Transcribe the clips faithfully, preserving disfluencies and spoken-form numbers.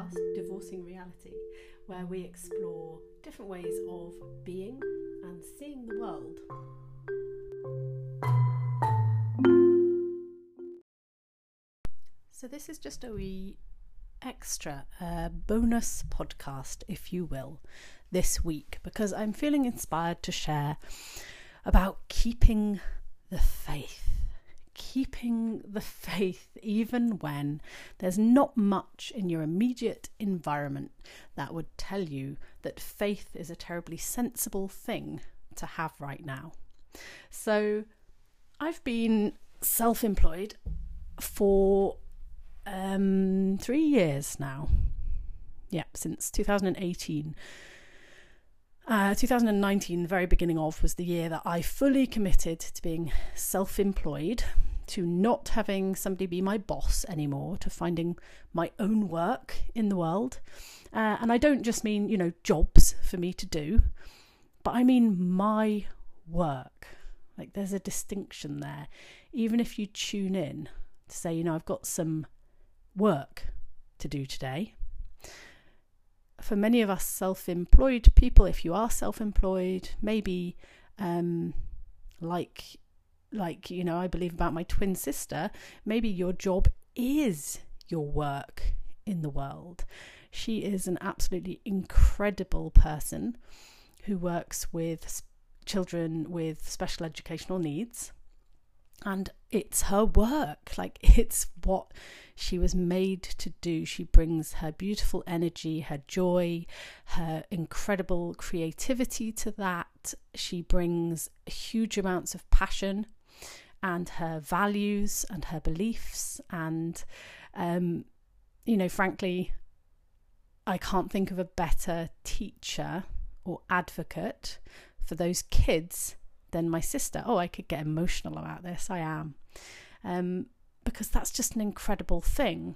podcast, Divorcing Reality, where we explore different ways of being and seeing the world. So this is just a wee extra uh, bonus podcast, if you will, this week, because I'm feeling inspired to share about keeping the faith. Keeping the faith even when there's not much in your immediate environment that would tell you that faith is a terribly sensible thing to have right now. So I've been self-employed for um, three years now. Yep, since two thousand eighteen. Uh, two thousand nineteen, the very beginning of, was the year that I fully committed to being self-employed, to not having somebody be my boss anymore, to finding my own work in the world. Uh, and I don't just mean, you know, jobs for me to do, but I mean my work. Like, there's a distinction there. Even if you tune in to say, you know, I've got some work to do today. For many of us self-employed people, if you are self-employed, maybe um, like Like, you know, I believe about my twin sister, maybe your job is your work in the world. She is an absolutely incredible person who works with children with special educational needs. And it's her work, like it's what she was made to do. She brings her beautiful energy, her joy, her incredible creativity to that. She brings huge amounts of passion and her values and her beliefs, and um, you know, frankly, I can't think of a better teacher or advocate for those kids than my sister. Oh, I could get emotional about this, I am, um, because that's just an incredible thing.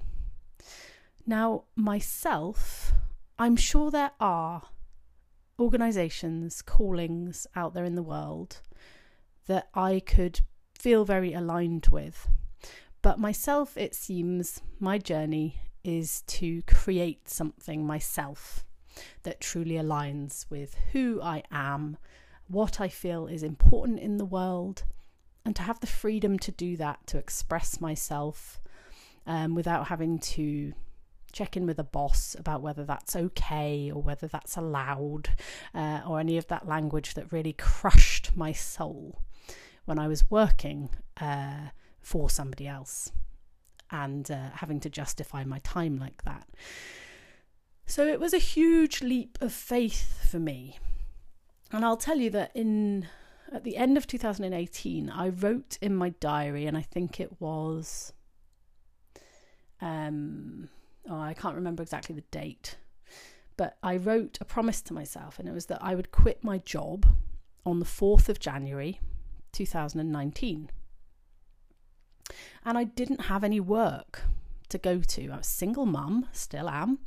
Now, myself, I'm sure there are organisations, callings out there in the world that I could feel very aligned with. But myself, it seems, my journey is to create something myself that truly aligns with who I am, what I feel is important in the world, and to have the freedom to do that, to express myself um, without having to check in with a boss about whether that's okay or whether that's allowed uh, or any of that language that really crushed my soul when I was working uh, for somebody else and uh, having to justify my time like that. So it was a huge leap of faith for me. And I'll tell you that in at the end of two thousand eighteen, I wrote in my diary, and I think it was, um, oh, I can't remember exactly the date, but I wrote a promise to myself, and it was that I would quit my job on the fourth of January, two thousand nineteen. And I didn't have any work to go to. I was a single mum, still am,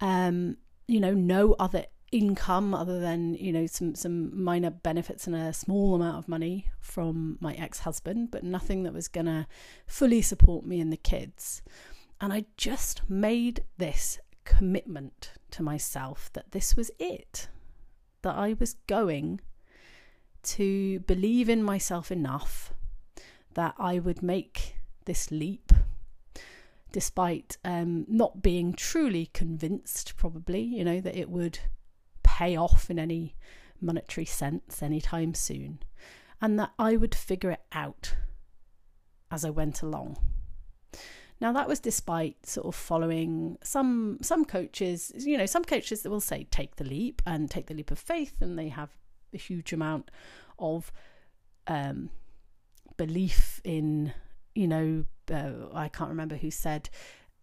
um, you know, no other income other than, you know, some, some minor benefits and a small amount of money from my ex-husband, but nothing that was going to fully support me and the kids. And I just made this commitment to myself that this was it, that I was going to believe in myself enough that I would make this leap, despite um, not being truly convinced, probably, you know, that it would pay off in any monetary sense anytime soon, and that I would figure it out as I went along. Now, that was despite sort of following some some coaches, you know, some coaches that will say take the leap and take the leap of faith, and they have a huge amount of um, belief in, you know, uh, I can't remember who said,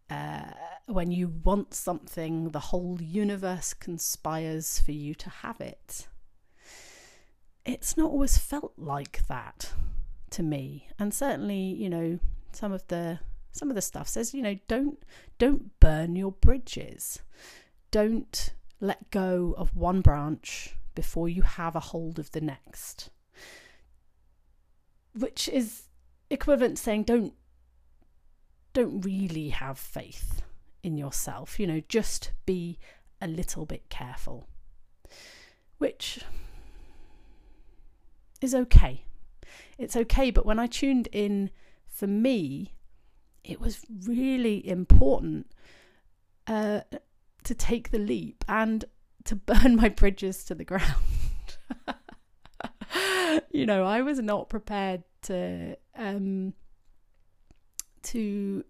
uh, when you want something, the whole universe conspires for you to have it. It's not always felt like that to me. And certainly, you know, some of the some of the stuff says, you know, don't don't burn your bridges. Don't let go of one branch before you have a hold of the next, which is equivalent to saying don't don't really have faith in yourself. You know, just be a little bit careful, which is okay. It's okay. But when I tuned in, for me, it was really important uh, to take the leap and to burn my bridges to the ground. You know, I was not prepared to, um, to,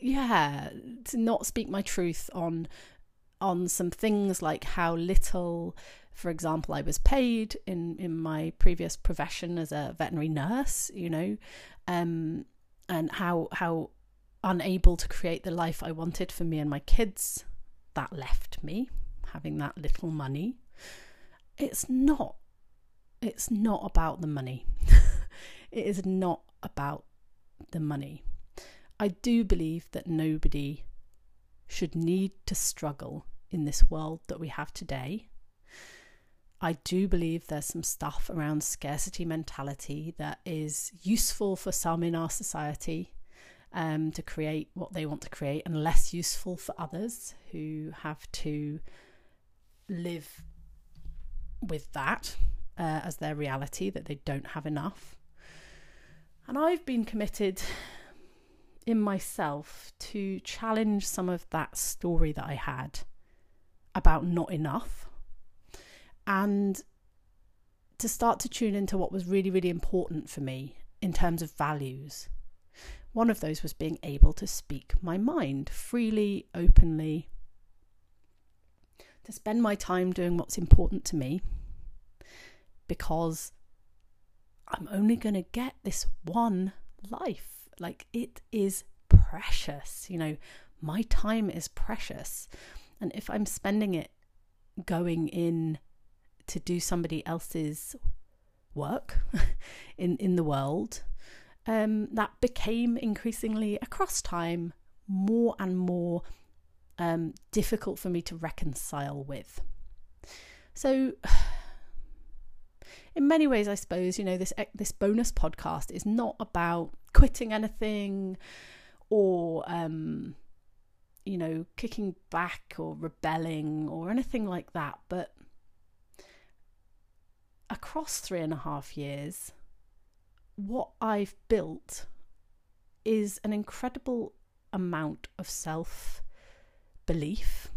yeah, to not speak my truth on, on some things like how little, for example, I was paid in, in my previous profession as a veterinary nurse, you know, um, and how, how unable to create the life I wanted for me and my kids. That left me having that little money. It's not, it's not about the money. It is not about the money. I do believe that nobody should need to struggle in this world that we have today. I do believe there's some stuff around scarcity mentality that is useful for some in our society, um, to create what they want to create, and less useful for others who have to live with that uh, as their reality, that they don't have enough. And I've been committed in myself to challenge some of that story that I had about not enough, and to start to tune into what was really, really important for me in terms of values. One of those was being able to speak my mind freely, openly, to spend my time doing what's important to me, because I'm only going to get this one life. Like, it is precious, you know, my time is precious. And if I'm spending it going in to do somebody else's work in, in the world, um, that became increasingly across time more and more um, difficult for me to reconcile with. So in many ways, I suppose, you know, this this bonus podcast is not about quitting anything or, um, you know, kicking back or rebelling or anything like that. But across three and a half years, what I've built is an incredible amount of self-belief,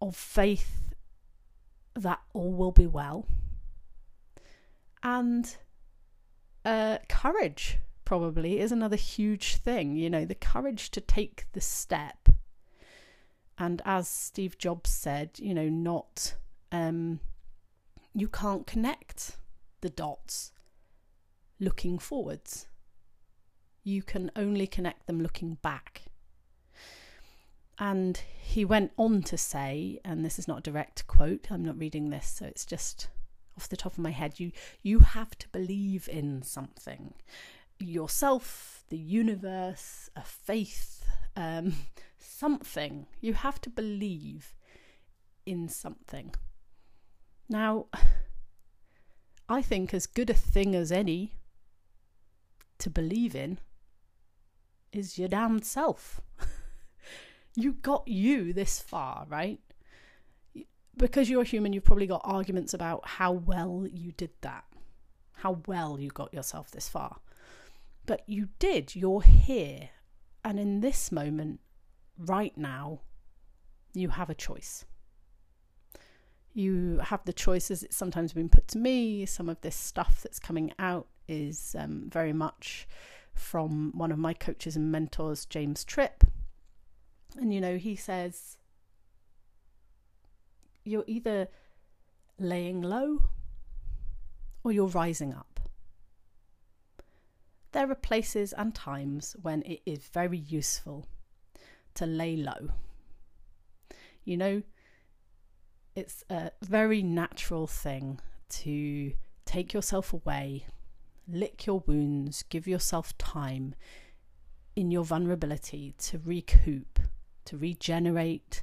of faith that all will be well, and uh, courage probably is another huge thing, you know, the courage to take the step. And as Steve Jobs said, you know, not... Um, you can't connect the dots looking forwards. You can only connect them looking back. And he went on to say, and this is not a direct quote, I'm not reading this, so it's just off the top of my head, you, you have to believe in something. Yourself, the universe, a faith, um, something. You have to believe in something. Now, I think as good a thing as any to believe in is your damned self. You got you this far, right? Because you're human, you've probably got arguments about how well you did that, how well you got yourself this far. But you did, you're here. And in this moment, right now, you have a choice. You have the choices. It's sometimes been put to me. Some of this stuff that's coming out is um, very much from one of my coaches and mentors, James Tripp. And, you know, he says, you're either laying low or you're rising up. There are places and times when it is very useful to lay low. You know, it's a very natural thing to take yourself away, lick your wounds, give yourself time in your vulnerability to recoup, to regenerate,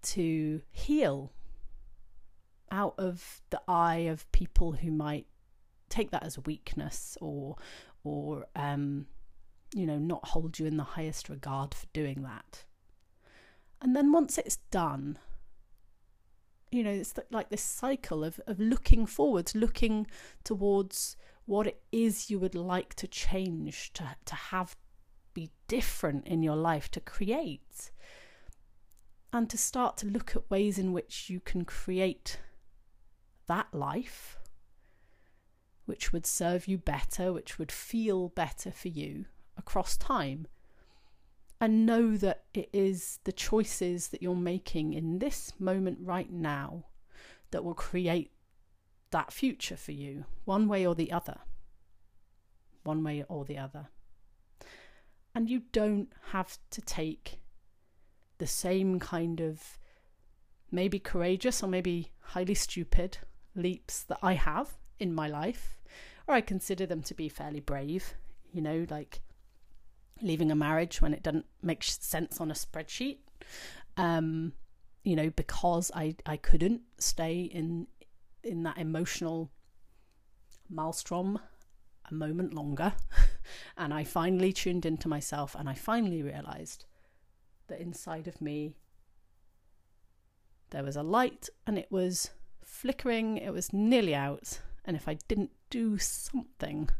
to heal out of the eye of people who might take that as weakness or, or um, you know, not hold you in the highest regard for doing that. And then once it's done, you know, it's like this cycle of, of looking forward, looking towards what it is you would like to change, to, to have be different in your life, to create, and to start to look at ways in which you can create that life, which would serve you better, which would feel better for you across time. And know that it is the choices that you're making in this moment right now that will create that future for you, one way or the other. One way or the other. And you don't have to take the same kind of maybe courageous or maybe highly stupid leaps that I have in my life, or I consider them to be fairly brave, you know, like leaving a marriage when it doesn't make sense on a spreadsheet, um, you know, because I, I couldn't stay in in that emotional maelstrom a moment longer. And I finally tuned into myself, and I finally realized that inside of me there was a light, and it was flickering, it was nearly out, and if I didn't do something,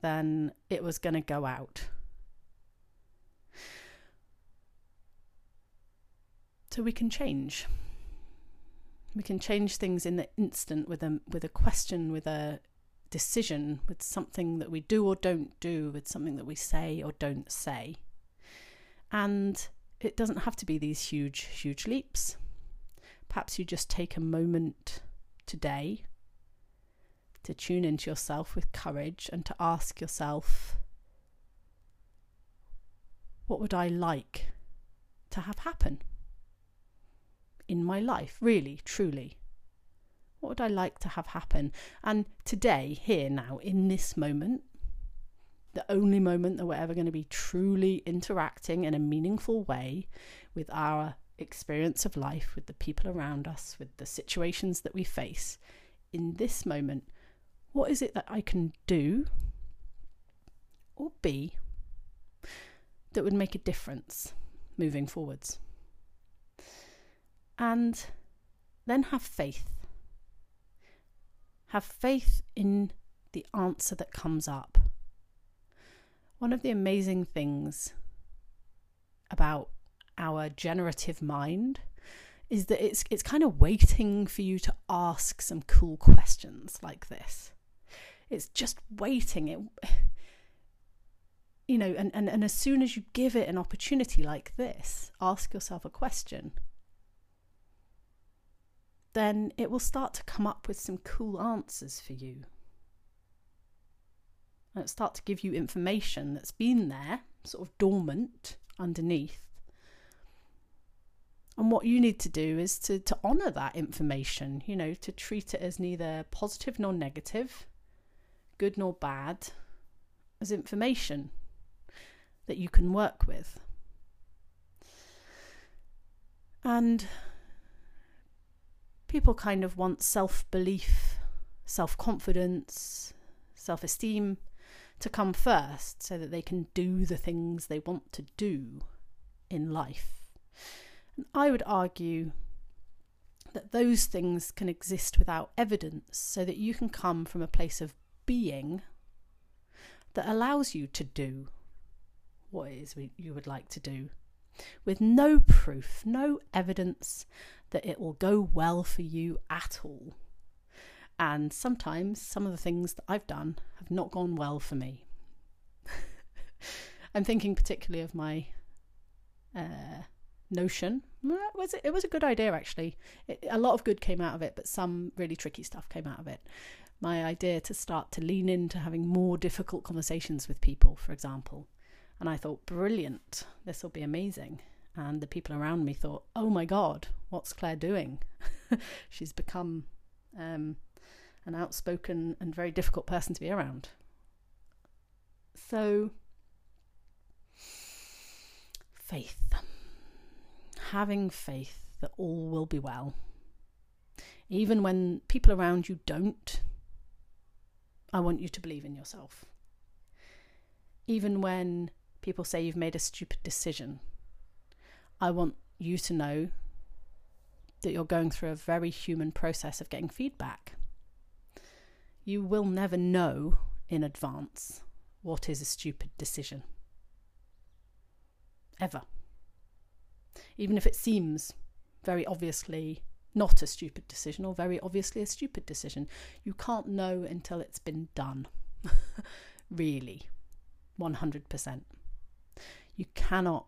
then it was going to go out. So we can change. We can change things in the instant with a with a question, with a decision, with something that we do or don't do, with something that we say or don't say. And it doesn't have to be these huge, huge leaps. Perhaps you just take a moment today to tune into yourself with courage and to ask yourself, what would I like to have happen in my life? Really, truly, what would I like to have happen? And today, here now, in this moment, the only moment that we're ever going to be truly interacting in a meaningful way with our experience of life, with the people around us, with the situations that we face, in this moment, what is it that I can do or be that would make a difference moving forwards? And then have faith. Have faith in the answer that comes up. One of the amazing things about our generative mind is that it's it's kind of waiting for you to ask some cool questions like this. It's just waiting. It, you know, and, and, and as soon as you give it an opportunity like this, ask yourself a question, then it will start to come up with some cool answers for you. And it'll start to give you information that's been there, sort of dormant underneath. And what you need to do is to, to honour that information, you know, to treat it as neither positive nor negative, good nor bad, as information that you can work with. And people kind of want self-belief, self-confidence, self-esteem to come first so that they can do the things they want to do in life. And I would argue that those things can exist without evidence, so that you can come from a place of being that allows you to do what it is you would like to do, with no proof, no evidence that it will go well for you at all. And sometimes some of the things that I've done have not gone well for me. I'm thinking particularly of my... Uh, notion was it, it was a good idea actually. It, a lot of good came out of it, but some really tricky stuff came out of it. My idea to start to lean into having more difficult conversations with people, for example, and I thought, brilliant, this will be amazing. And the people around me thought, oh my god, what's Claire doing? She's become um, an outspoken and very difficult person to be around. So faith. Having faith that all will be well. Even when people around you don't, I want you to believe in yourself. even when people say you've made a stupid decision, I want you to know that you're going through a very human process of getting feedback. You will never know in advance what is a stupid decision. Ever. Even if it seems very obviously not a stupid decision or very obviously a stupid decision, you can't know until it's been done. Really. one hundred percent. You cannot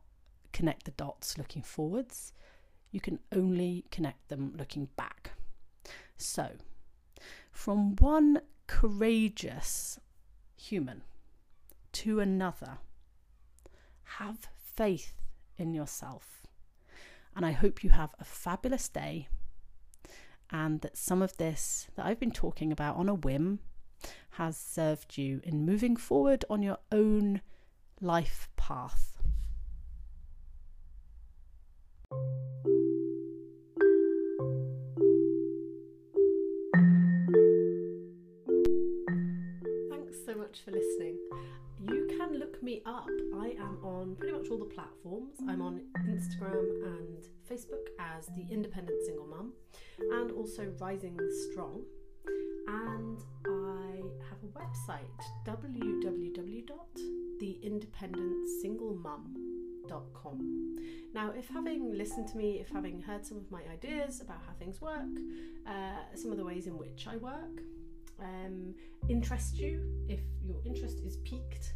connect the dots looking forwards. You can only connect them looking back. So, from one courageous human to another, have faith in yourself. And I hope you have a fabulous day, and that some of this that I've been talking about on a whim has served you in moving forward on your own life path. Thanks so much for listening. You can look me up. I am on pretty much all the platforms. I'm on Instagram and Facebook as The Independent Single Mum, and also Rising Strong. And I have a website, w w w dot the independent single mum dot com. Now, if having listened to me, if having heard some of my ideas about how things work, uh, some of the ways in which I work, um, interest you, if your interest is piqued,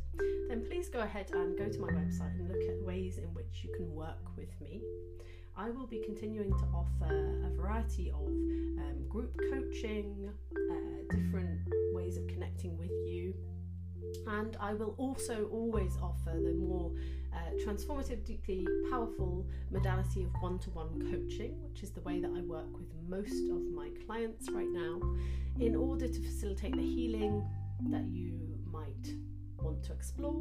then please go ahead and go to my website and look at ways in which you can work with me. I will be continuing to offer a variety of um, group coaching, uh, different ways of connecting with you, and I will also always offer the more uh, transformative, deeply powerful modality of one-to-one coaching, which is the way that I work with most of my clients right now, in order to facilitate the healing that you might want to explore.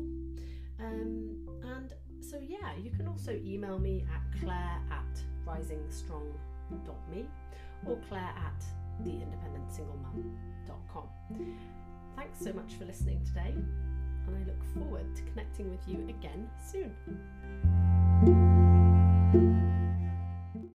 Um, and So yeah, you can also email me at claire at rising strong dot me or claire at the independent single mum dot com. Thanks so much for listening today, and I look forward to connecting with you again soon.